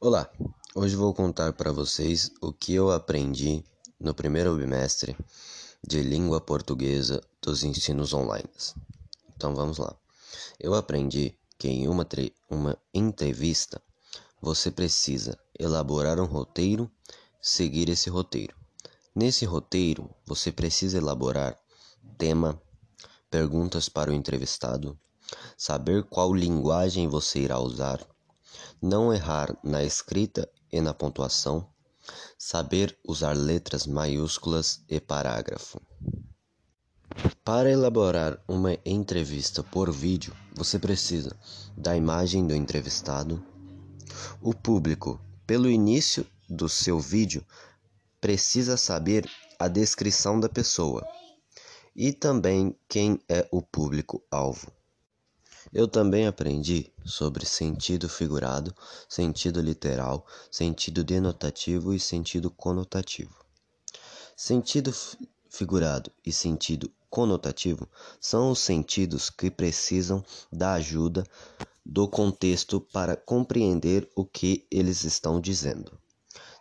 Olá, hoje vou contar para vocês o que eu aprendi no primeiro bimestre de língua portuguesa dos ensinos online. Então vamos lá. Eu aprendi que em uma entrevista você precisa elaborar um roteiro, seguir esse roteiro. Nesse roteiro você precisa elaborar tema, perguntas para o entrevistado, saber qual linguagem você irá usar, não errar na escrita e na pontuação, saber usar letras maiúsculas e parágrafo. Para elaborar uma entrevista por vídeo, você precisa da imagem do entrevistado. O público, pelo início do seu vídeo, precisa saber a descrição da pessoa e também quem é o público-alvo. Eu também aprendi sobre sentido figurado, sentido literal, sentido denotativo e sentido conotativo. Sentido figurado e sentido conotativo são os sentidos que precisam da ajuda do contexto para compreender o que eles estão dizendo.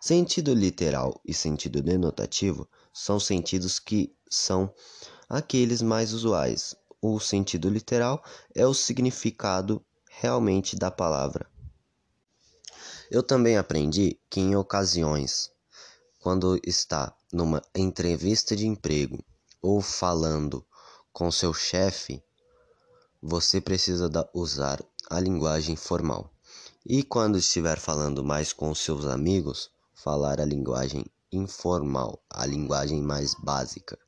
Sentido literal e sentido denotativo são sentidos que são aqueles mais usuais. O sentido literal é o significado realmente da palavra. Eu também aprendi que em ocasiões, quando está numa entrevista de emprego ou falando com seu chefe, você precisa usar a linguagem formal. E quando estiver falando mais com seus amigos, falar a linguagem informal, a linguagem mais básica.